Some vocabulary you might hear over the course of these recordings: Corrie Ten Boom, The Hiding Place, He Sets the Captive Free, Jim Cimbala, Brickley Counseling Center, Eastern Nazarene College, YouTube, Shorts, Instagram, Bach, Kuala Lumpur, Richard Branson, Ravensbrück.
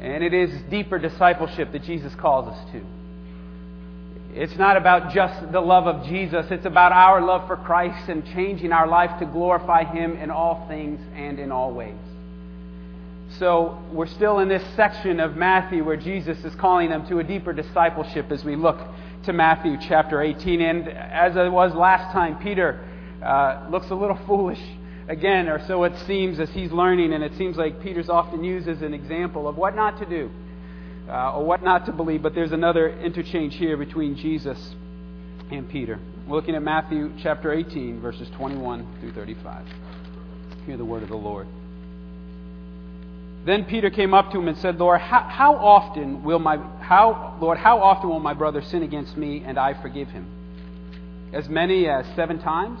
And it is deeper discipleship that Jesus calls us to. It's not about just the love of Jesus. It's about our love for Christ and changing our life to glorify Him in all things and in all ways. So we're still in this section of Matthew where Jesus is calling them to a deeper discipleship as we look to Matthew chapter 18. And as it was last time, Peter looks a little foolish again, or so it seems, as he's learning. And it seems like Peter's often used as an example of what not to do or what not to believe. But there's another interchange here between Jesus and Peter. We're looking at Matthew chapter 18, verses 21 through 35. Hear the word of the Lord. Then Peter came up to him and said, "Lord, how often will my brother sin against me and I forgive him? As many as 7 times?"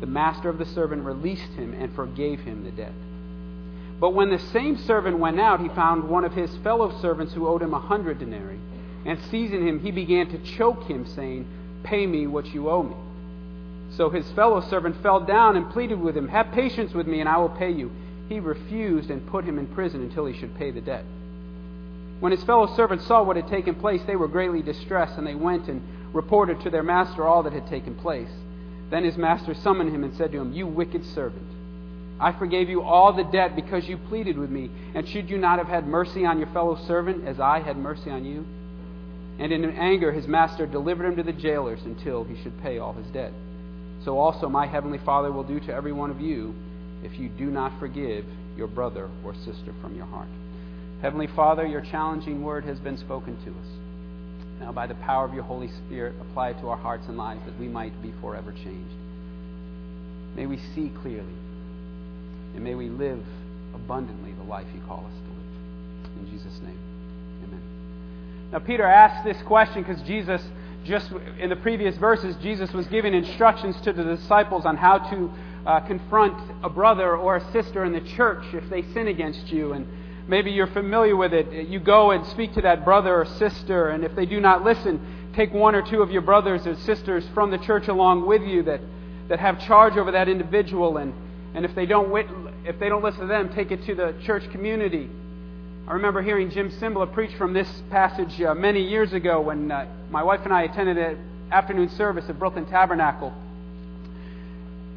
the master of the servant released him and forgave him the debt. But when the same servant went out, he found one of his fellow servants who owed him 100 denarii. And seizing him, he began to choke him, saying, 'Pay me what you owe me.' So his fellow servant fell down and pleaded with him, 'Have patience with me, and I will pay you.' He refused and put him in prison until he should pay the debt. When his fellow servants saw what had taken place, they were greatly distressed, and they went and reported to their master all that had taken place. Then his master summoned him and said to him, 'You wicked servant, I forgave you all the debt because you pleaded with me. And should you not have had mercy on your fellow servant as I had mercy on you?' And in anger his master delivered him to the jailers until he should pay all his debt. So also my heavenly Father will do to every one of you if you do not forgive your brother or sister from your heart." Heavenly Father, your challenging word has been spoken to us. Now by the power of your Holy Spirit, apply it to our hearts and lives that we might be forever changed. May we see clearly, and may we live abundantly the life you call us to live. In Jesus' name, amen. Now Peter asked this question because Jesus, just in the previous verses, Jesus was giving instructions to the disciples on how to confront a brother or a sister in the church if they sin against you. And maybe you're familiar with it. You go and speak to that brother or sister, and if they do not listen, take 1 or 2 of your brothers or sisters from the church along with you that have charge over that individual. And if they don't listen to them, take it to the church community. I remember hearing Jim Cimbala preach from this passage many years ago when my wife and I attended an afternoon service at Brooklyn Tabernacle.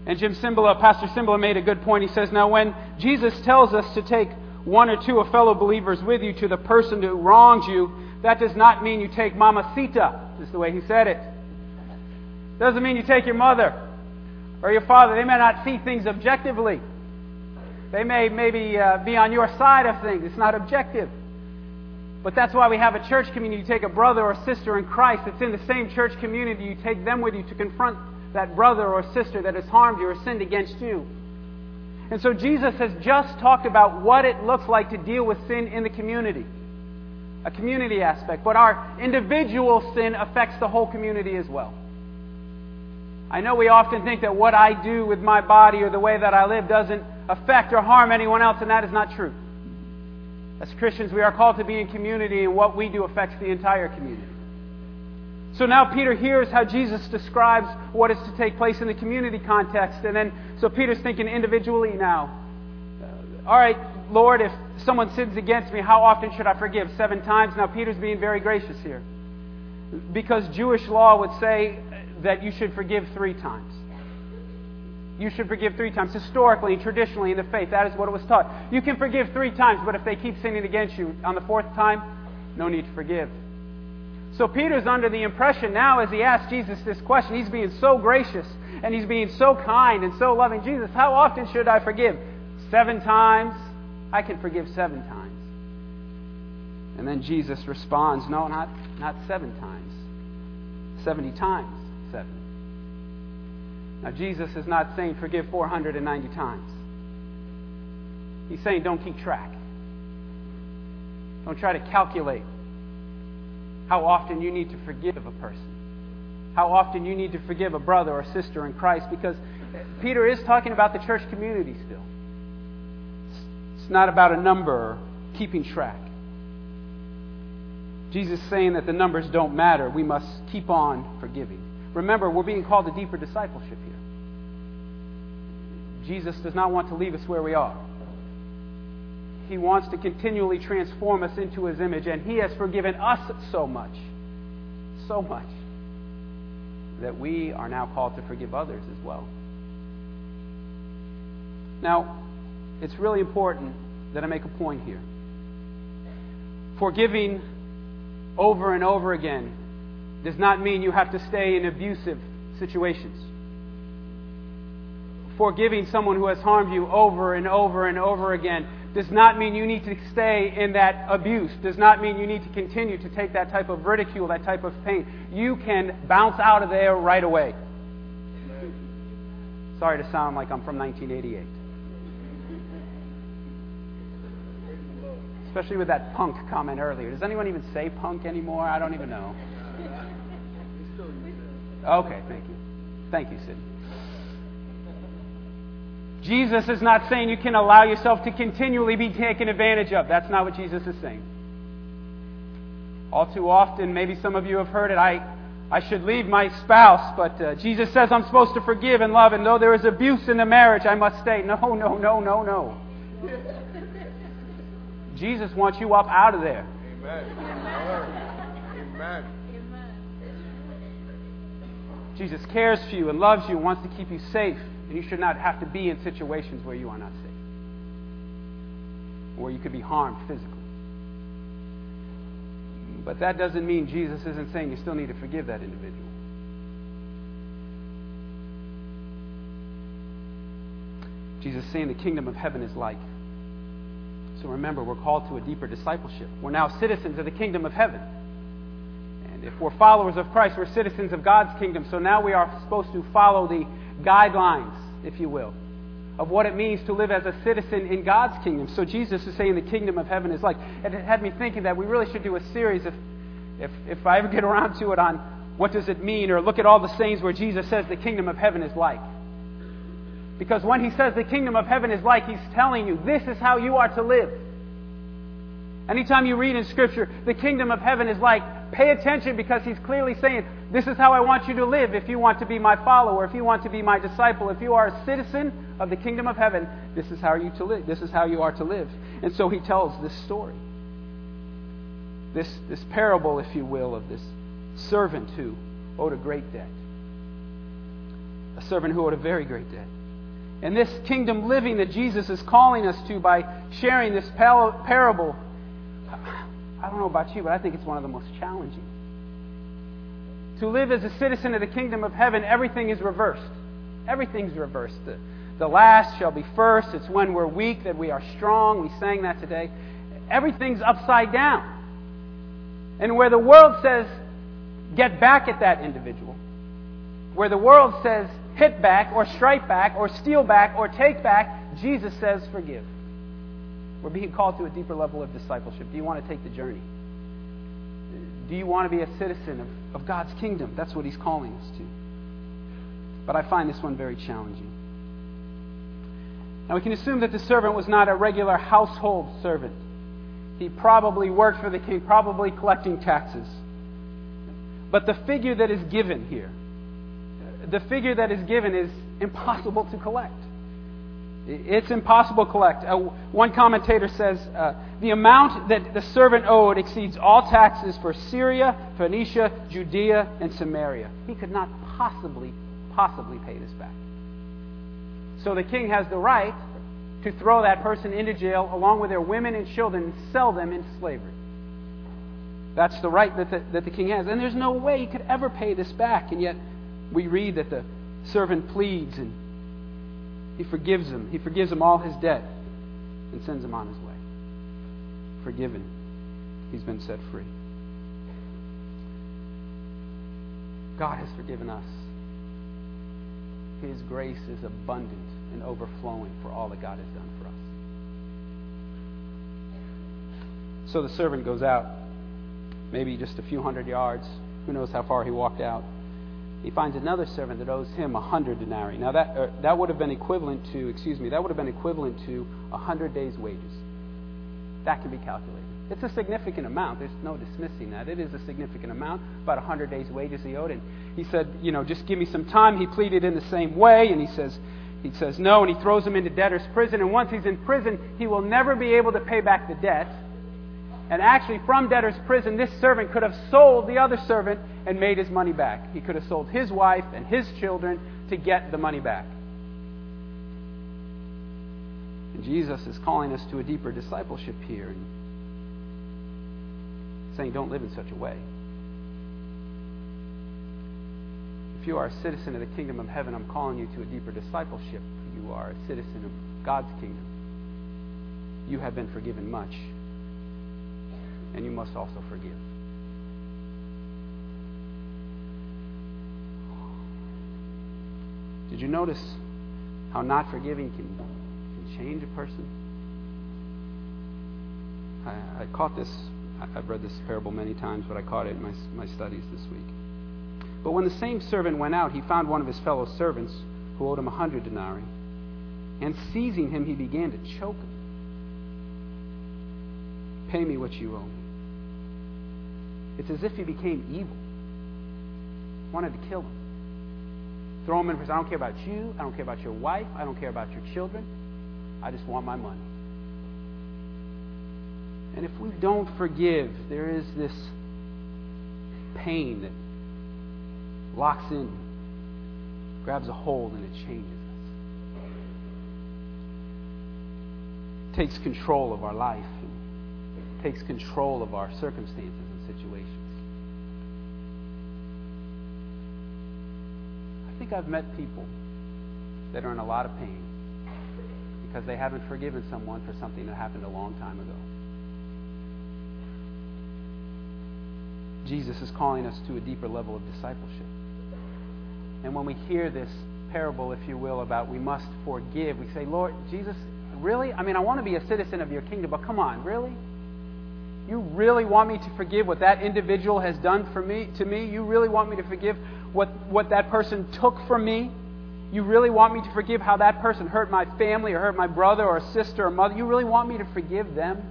And Pastor Cimbala made a good point. He says, "Now when Jesus tells us to take 1 or 2 of fellow believers with you to the person who wronged you, that does not mean you take Mamacita," is the way he said it. Doesn't mean you take your mother or your father. They may not see things objectively. They may be on your side of things. It's not objective. But that's why we have a church community. You take a brother or sister in Christ that's in the same church community. You take them with you to confront that brother or sister that has harmed you or sinned against you. And so Jesus has just talked about what it looks like to deal with sin in the community. A community aspect. But our individual sin affects the whole community as well. I know we often think that what I do with my body or the way that I live doesn't affect or harm anyone else, and that is not true. As Christians, we are called to be in community, and what we do affects the entire community. So now Peter hears how Jesus describes what is to take place in the community context, and then so Peter's thinking individually now. All right, Lord, if someone sins against me, how often should I forgive? 7 times? Now Peter's being very gracious here, because Jewish law would say that you should forgive 3 times. You should forgive 3 times. Historically and traditionally in the faith, that is what it was taught. You can forgive 3 times, but if they keep sinning against you on the 4th time, no need to forgive. So Peter's under the impression now, as he asks Jesus this question, he's being so gracious and he's being so kind and so loving. Jesus, how often should I forgive? 7 times? I can forgive 7 times. And then Jesus responds, no, not 7 times. 70 times 7. Now, Jesus is not saying forgive 490 times. He's saying don't keep track. Don't try to calculate how often you need to forgive a person, how often you need to forgive a brother or sister in Christ, because Peter is talking about the church community still. It's not about a number or keeping track. Jesus is saying that the numbers don't matter. We must keep on forgiving. Remember, we're being called to deeper discipleship here. Jesus does not want to leave us where we are. He wants to continually transform us into His image, and He has forgiven us so much, that we are now called to forgive others as well. Now, it's really important that I make a point here. Forgiving over and over again does not mean you have to stay in abusive situations. Forgiving someone who has harmed you over and over and over again does not mean you need to stay in that abuse, does not mean you need to continue to take that type of ridicule, that type of pain. You can bounce out of there right away. Sorry to sound like I'm from 1988. Especially with that punk comment earlier. Does anyone even say punk anymore? I don't even know. Okay, thank you. Thank you, Sidney. Jesus is not saying you can allow yourself to continually be taken advantage of. That's not what Jesus is saying. All too often, maybe some of you have heard it, I should leave my spouse, but Jesus says I'm supposed to forgive and love, and though there is abuse in the marriage, I must stay. No. Jesus wants you up out of there. Amen. Amen. Jesus cares for you and loves you and wants to keep you safe. And you should not have to be in situations where you are not safe, where you could be harmed physically. But that doesn't mean Jesus isn't saying you still need to forgive that individual. Jesus is saying the kingdom of heaven is like. So remember, we're called to a deeper discipleship. We're now citizens of the kingdom of heaven. And if we're followers of Christ, we're citizens of God's kingdom. So now we are supposed to follow the guidelines, if you will, of what it means to live as a citizen in God's kingdom. So Jesus is saying the kingdom of heaven is like. And it had me thinking that we really should do a series, if I ever get around to it, on what does it mean, or look at all the sayings where Jesus says the kingdom of heaven is like. Because when He says the kingdom of heaven is like, He's telling you this is how you are to live. Anytime you read in Scripture, the kingdom of heaven is like, pay attention, because He's clearly saying, this is how I want you to live if you want to be my follower, if you want to be my disciple, if you are a citizen of the kingdom of heaven, this is how you to live. This is how you are to live. And so He tells this story, this parable, if you will, of this servant who owed a great debt. A servant who owed a very great debt. And this kingdom living that Jesus is calling us to by sharing this parable, I don't know about you, but I think it's one of the most challenging. To live as a citizen of the kingdom of heaven, everything is reversed. Everything's reversed. The last shall be first. It's when we're weak that we are strong. We sang that today. Everything's upside down. And where the world says, get back at that individual, where the world says, hit back or strike back or steal back or take back, Jesus says, forgive. We're being called to a deeper level of discipleship. Do you want to take the journey? Do you want to be a citizen of God's kingdom? That's what He's calling us to. But I find this one very challenging. Now, we can assume that the servant was not a regular household servant. He probably worked for the king, probably collecting taxes. But the figure that is given here, the figure that is given is impossible to collect. It's impossible to collect. One commentator says, the amount that the servant owed exceeds all taxes for Syria, Phoenicia, Judea, and Samaria. He could not possibly pay this back. So the king has the right to throw that person into jail along with their women and children and sell them into slavery. That's the right that the king has. And there's no way he could ever pay this back. And yet we read that the servant pleads and He forgives him. He forgives him all his debt and sends him on his way. Forgiven. He's been set free. God has forgiven us. His grace is abundant and overflowing for all that God has done for us. So the servant goes out, maybe just a few hundred yards. Who knows how far he walked out. He finds another servant that owes him 100 denarii. Now that would have been equivalent to, that would have been equivalent to 100 days' wages. That can be calculated. It's a significant amount. There's no dismissing that. It is a significant amount, about 100 days' wages he owed. And he said, just give me some time. He pleaded in the same way, and he says no, and he throws him into debtor's prison. And once he's in prison, he will never be able to pay back the debt. And actually, from debtor's prison, this servant could have sold the other servant and made his money back. He could have sold his wife and his children to get the money back. And Jesus is calling us to a deeper discipleship here, and saying, don't live in such a way. If you are a citizen of the kingdom of heaven, I'm calling you to a deeper discipleship. You are a citizen of God's kingdom. You have been forgiven much, and you must also forgive. Did you notice how not forgiving can change a person? I caught this. I've read this parable many times, but I caught it in my studies this week. But when the same servant went out, he found one of his fellow servants who owed him 100 denarii. And seizing him, he began to choke him. Pay me what you owe me. It's as if he became evil. Wanted to kill him. Throw him in prison. I don't care about you. I don't care about your wife. I don't care about your children. I just want my money. And if we don't forgive, there is this pain that locks in, grabs a hold, and it changes us. It takes control of our life. It takes control of our circumstances and situations. I think I've met people that are in a lot of pain because they haven't forgiven someone for something that happened a long time ago. Jesus is calling us to a deeper level of discipleship. And when we hear this parable, if you will, about we must forgive, we say, Lord, Jesus, really? I want to be a citizen of your kingdom, but come on, really? You really want me to forgive what that individual has done to me? You really want me to forgive what that person took from me? You really want me to forgive how that person hurt my family or hurt my brother or sister or mother? You really want me to forgive them?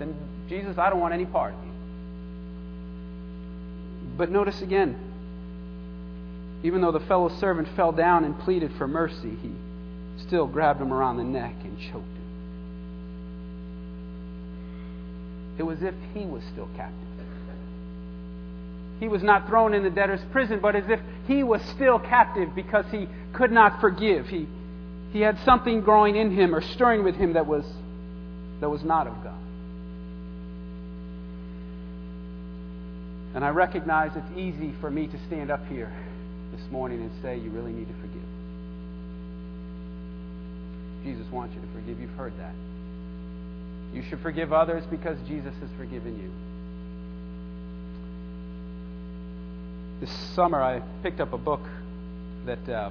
Then, Jesus, I don't want any part of you. But notice again, even though the fellow servant fell down and pleaded for mercy, he still grabbed him around the neck and choked him. It was as if he was still captive. He was not thrown in the debtor's prison, but as if he was still captive because he could not forgive. He had something growing in him or stirring with him that was not of God. And I recognize it's easy for me to stand up here this morning and say, you really need to forgive. Jesus wants you to forgive. You've heard that. You should forgive others because Jesus has forgiven you. This summer I picked up a book that I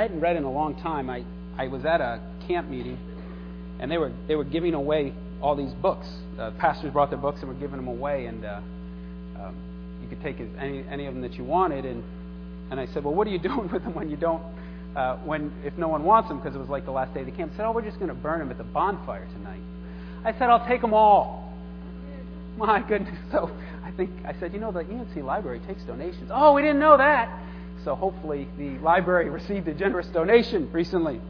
hadn't read in a long time. I was at a camp meeting, and they were giving away all these books. Pastors brought their books and were giving them away, and you could take any of them that you wanted, and I said, well, what are you doing with them when you don't, if no one wants them? Because it was like the last day of the camp. I said, we're just going to burn them at the bonfire tonight. I said, I'll take them all. My goodness. So I said, the ENC library takes donations. Oh, we didn't know that. So hopefully the library received a generous donation recently.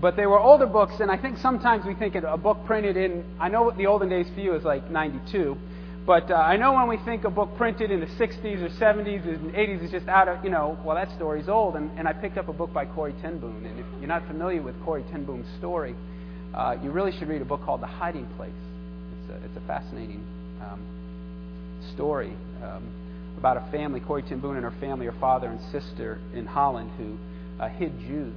But they were older books, and I think sometimes we think a book printed in, I know the olden days for you is like 92, but I know when we think a book printed in the 60s or 70s and 80s is just out of, that story's old. And I picked up a book by Corrie Ten Boom. And if you're not familiar with Corrie Ten Boom's story, you really should read a book called The Hiding Place. It's a fascinating story about a family. Corrie Ten Boom and her family are father and sister in Holland who hid Jews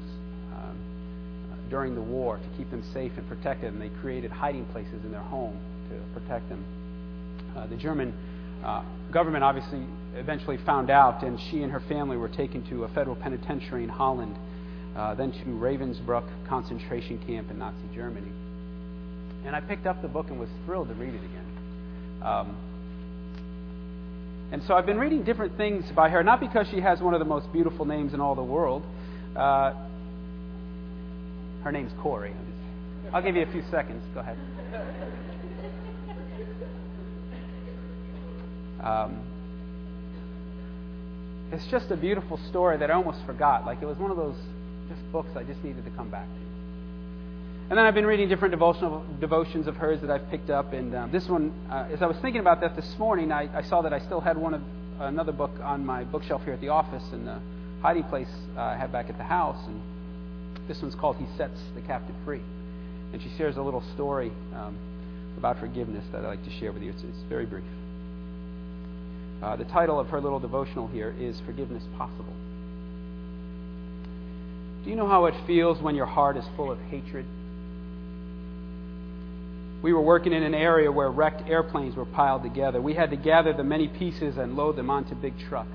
during the war to keep them safe and protected. And they created hiding places in their home to protect them. The German government obviously eventually found out, and she and her family were taken to a federal penitentiary in Holland, then to Ravensbrück concentration camp in Nazi Germany. And I picked up the book and was thrilled to read it again. And so I've been reading different things by her, not because she has one of the most beautiful names in all the world. Her name's Corrie. I'll give you a few seconds. Go ahead. It's just a beautiful story that I almost forgot. Like, it was one of those just books I just needed to come back to. And then I've been reading different devotions of hers that I've picked up. And this one, as I was thinking about that this morning, I saw that I still had another book on my bookshelf here at the office, and the Hiding Place I had back at the house. And this one's called He Sets the Captive Free. And she shares a little story about forgiveness that I'd like to share with you. It's very brief. The title of her little devotional here is Forgiveness Possible. Do you know how it feels when your heart is full of hatred? We were working in an area where wrecked airplanes were piled together. We had to gather the many pieces and load them onto big trucks.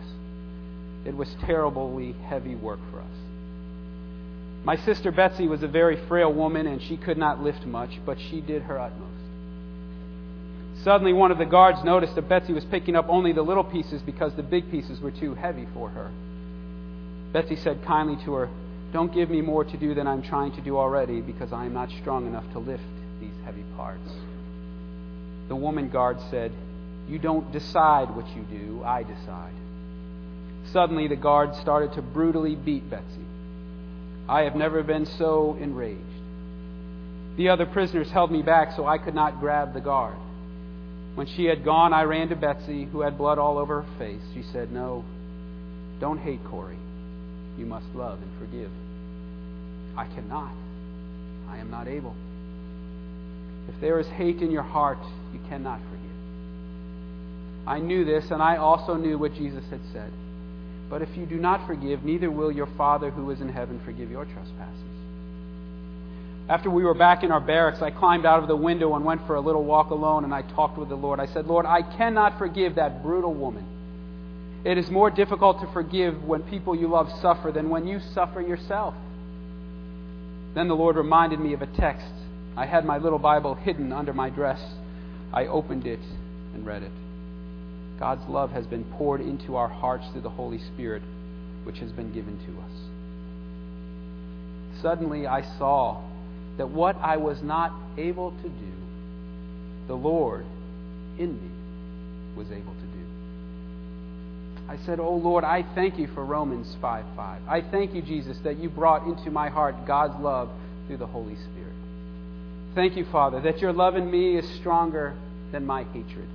It was terribly heavy work for us. My sister Betsy was a very frail woman, and she could not lift much, but she did her utmost. Suddenly, one of the guards noticed that Betsy was picking up only the little pieces because the big pieces were too heavy for her. Betsy said kindly to her, "Don't give me more to do than I'm trying to do already, because I am not strong enough to lift these heavy parts." The woman guard said, "You don't decide what you do, I decide." Suddenly, the guard started to brutally beat Betsy. I have never been so enraged. The other prisoners held me back, so I could not grab the guard. When she had gone, I ran to Betsy, who had blood all over her face. She said, "No, don't hate Corrie. You must love and forgive." "I cannot. I am not able." If there is hate in your heart, you cannot forgive. I knew this, and I also knew what Jesus had said. "But if you do not forgive, neither will your Father who is in heaven forgive your trespasses." After we were back in our barracks, I climbed out of the window and went for a little walk alone, and I talked with the Lord. I said, "Lord, I cannot forgive that brutal woman. It is more difficult to forgive when people you love suffer than when you suffer yourself." Then the Lord reminded me of a text. I had my little Bible hidden under my dress. I opened it and read it. God's love has been poured into our hearts through the Holy Spirit, which has been given to us. Suddenly I saw that what I was not able to do, the Lord in me was able to do. I said, "Oh Lord, I thank you for Romans 5:5. I thank you, Jesus, that you brought into my heart God's love through the Holy Spirit. Thank you, Father, that your love in me is stronger than my hatred."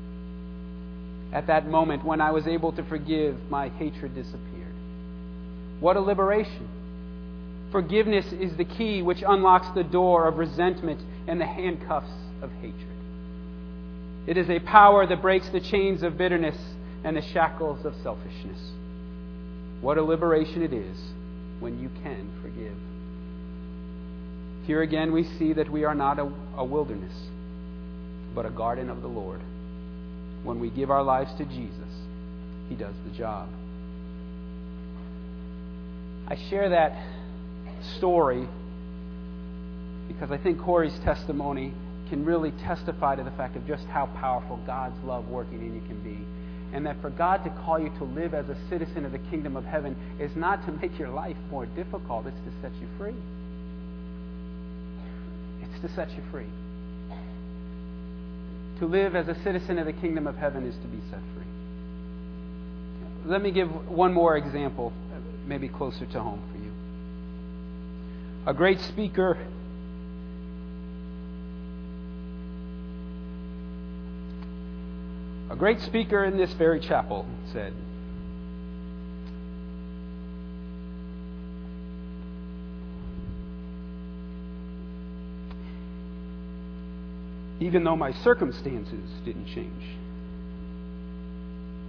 At that moment, when I was able to forgive, my hatred disappeared. What a liberation! Forgiveness is the key which unlocks the door of resentment and the handcuffs of hatred. It is a power that breaks the chains of bitterness and the shackles of selfishness. What a liberation it is when you can forgive. Here again we see that we are not a wilderness, but a garden of the Lord. When we give our lives to Jesus, He does the job. I share that story because I think Corrie's testimony can really testify to the fact of just how powerful God's love working in you can be. And that for God to call you to live as a citizen of the kingdom of heaven is not to make your life more difficult, it's to set you free. To set you free. To live as a citizen of the kingdom of heaven is to be set free. Let me give one more example, maybe closer to home for you. A great speaker in this very chapel said, "Even though my circumstances didn't change,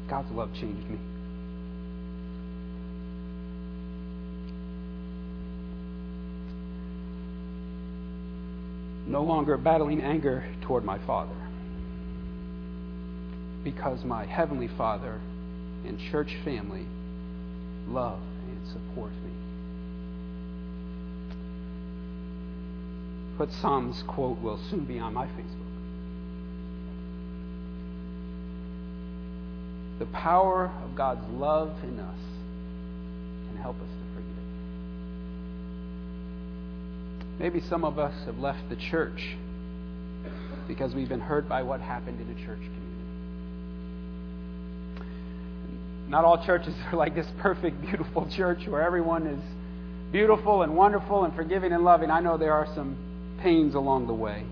God's love changed me." No longer battling anger toward my father, because my heavenly Father and church family love and support me. But Psalm's quote will soon be on my Facebook. The power of God's love in us can help us to forgive. Maybe some of us have left the church because we've been hurt by what happened in a church community. Not all churches are like this perfect, beautiful church where everyone is beautiful and wonderful and forgiving and loving. I know there are some pains along the way.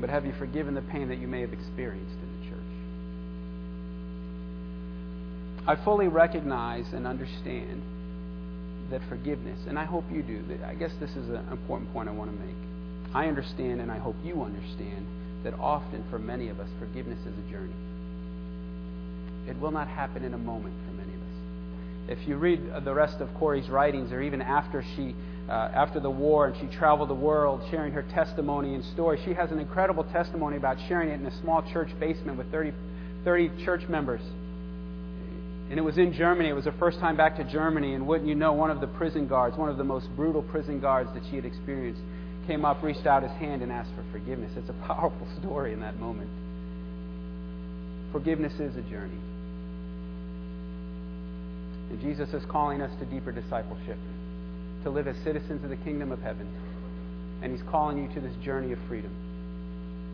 But have you forgiven the pain that you may have experienced in the church? I fully recognize and understand that forgiveness, and I hope you do, I guess this is an important point I want to make. I understand, and I hope you understand, that often for many of us, forgiveness is a journey. It will not happen in a moment for many of us. If you read the rest of Corrie's writings, or even after after the war, and she traveled the world sharing her testimony and story, she has an incredible testimony about sharing it in a small church basement with 30 church members. And it was in Germany. It was her first time back to Germany. And wouldn't you know, one of the prison guards, one of the most brutal prison guards that she had experienced, came up, reached out his hand, and asked for forgiveness. It's a powerful story in that moment. Forgiveness is a journey. And Jesus is calling us to deeper discipleship, to live as citizens of the kingdom of heaven. And He's calling you to this journey of freedom.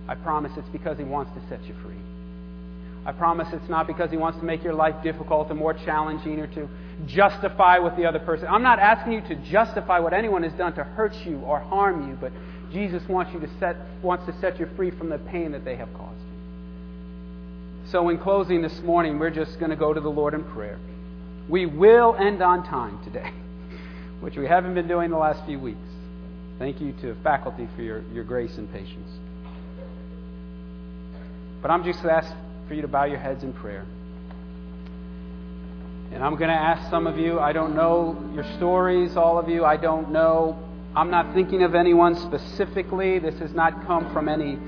I promise it's because He wants to set you free. I promise it's not because He wants to make your life difficult or more challenging or to justify what the other person... I'm not asking you to justify what anyone has done to hurt you or harm you, but Jesus wants to set you free from the pain that they have caused you. So in closing this morning, we're just going to go to the Lord in prayer. We will end on time today, which we haven't been doing the last few weeks. Thank you to faculty for your grace and patience. But I'm just asking for you to bow your heads in prayer. And I'm going to ask some of you, I don't know your stories, all of you, I don't know. I'm not thinking of anyone specifically. This has not come from any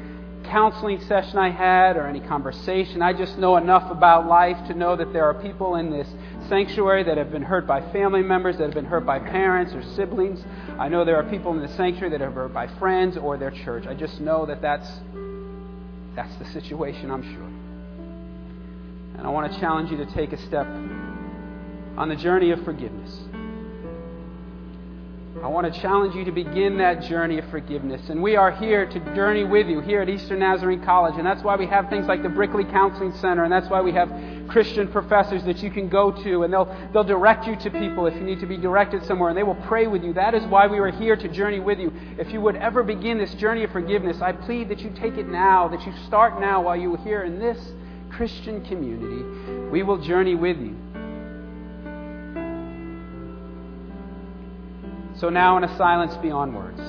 counseling session I had or any conversation. I just know enough about life to know that there are people in this sanctuary that have been hurt by family members, that have been hurt by parents or siblings. I know there are people in the sanctuary that have been hurt by friends or their church. I just know that that's the situation, I'm sure. And I want to challenge you to take a step on the journey of forgiveness. I want to challenge you to begin that journey of forgiveness. And we are here to journey with you here at Eastern Nazarene College. And that's why we have things like the Brickley Counseling Center. And that's why we have Christian professors that you can go to. And they'll direct you to people if you need to be directed somewhere. And they will pray with you. That is why we are here to journey with you. If you would ever begin this journey of forgiveness, I plead that you take it now, that you start now while you are here in this Christian community. We will journey with you. So now, in a silence beyond words,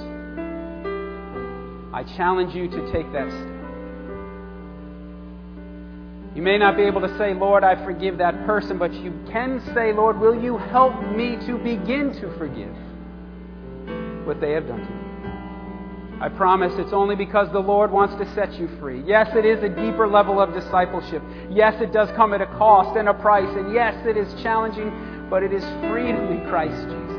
I challenge you to take that step. You may not be able to say, Lord, I forgive that person, but you can say, Lord, will you help me to begin to forgive what they have done to me? I promise it's only because the Lord wants to set you free. Yes, it is a deeper level of discipleship. Yes, it does come at a cost and a price. And yes, it is challenging, but it is freedom in Christ Jesus.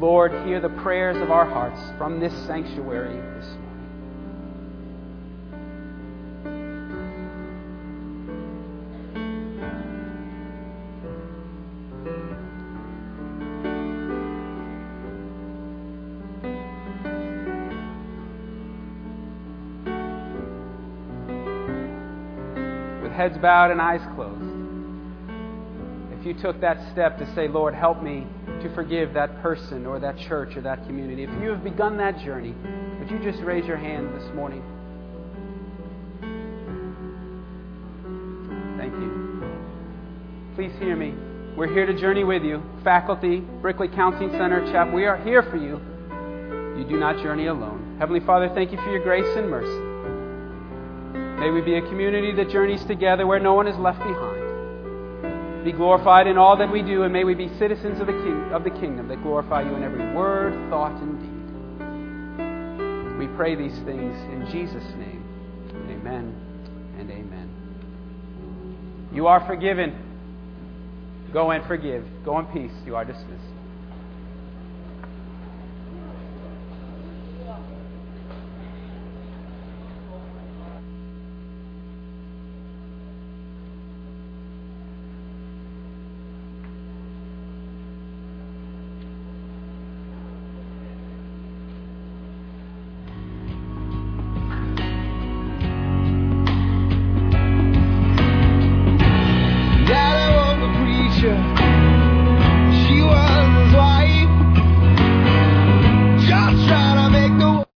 Lord, hear the prayers of our hearts from this sanctuary this morning. With heads bowed and eyes closed, if you took that step to say, Lord, help me to forgive that person or that church or that community. If you have begun that journey, would you just raise your hand this morning? Thank you. Please hear me. We're here to journey with you. Faculty, Brickley Counseling Center, Chapel, we are here for you. You do not journey alone. Heavenly Father, thank you for your grace and mercy. May we be a community that journeys together where no one is left behind. Be glorified in all that we do, and may we be citizens of the kingdom that glorify you in every word, thought, and deed. We pray these things in Jesus' name. Amen and amen. You are forgiven. Go and forgive. Go in peace. You are dismissed.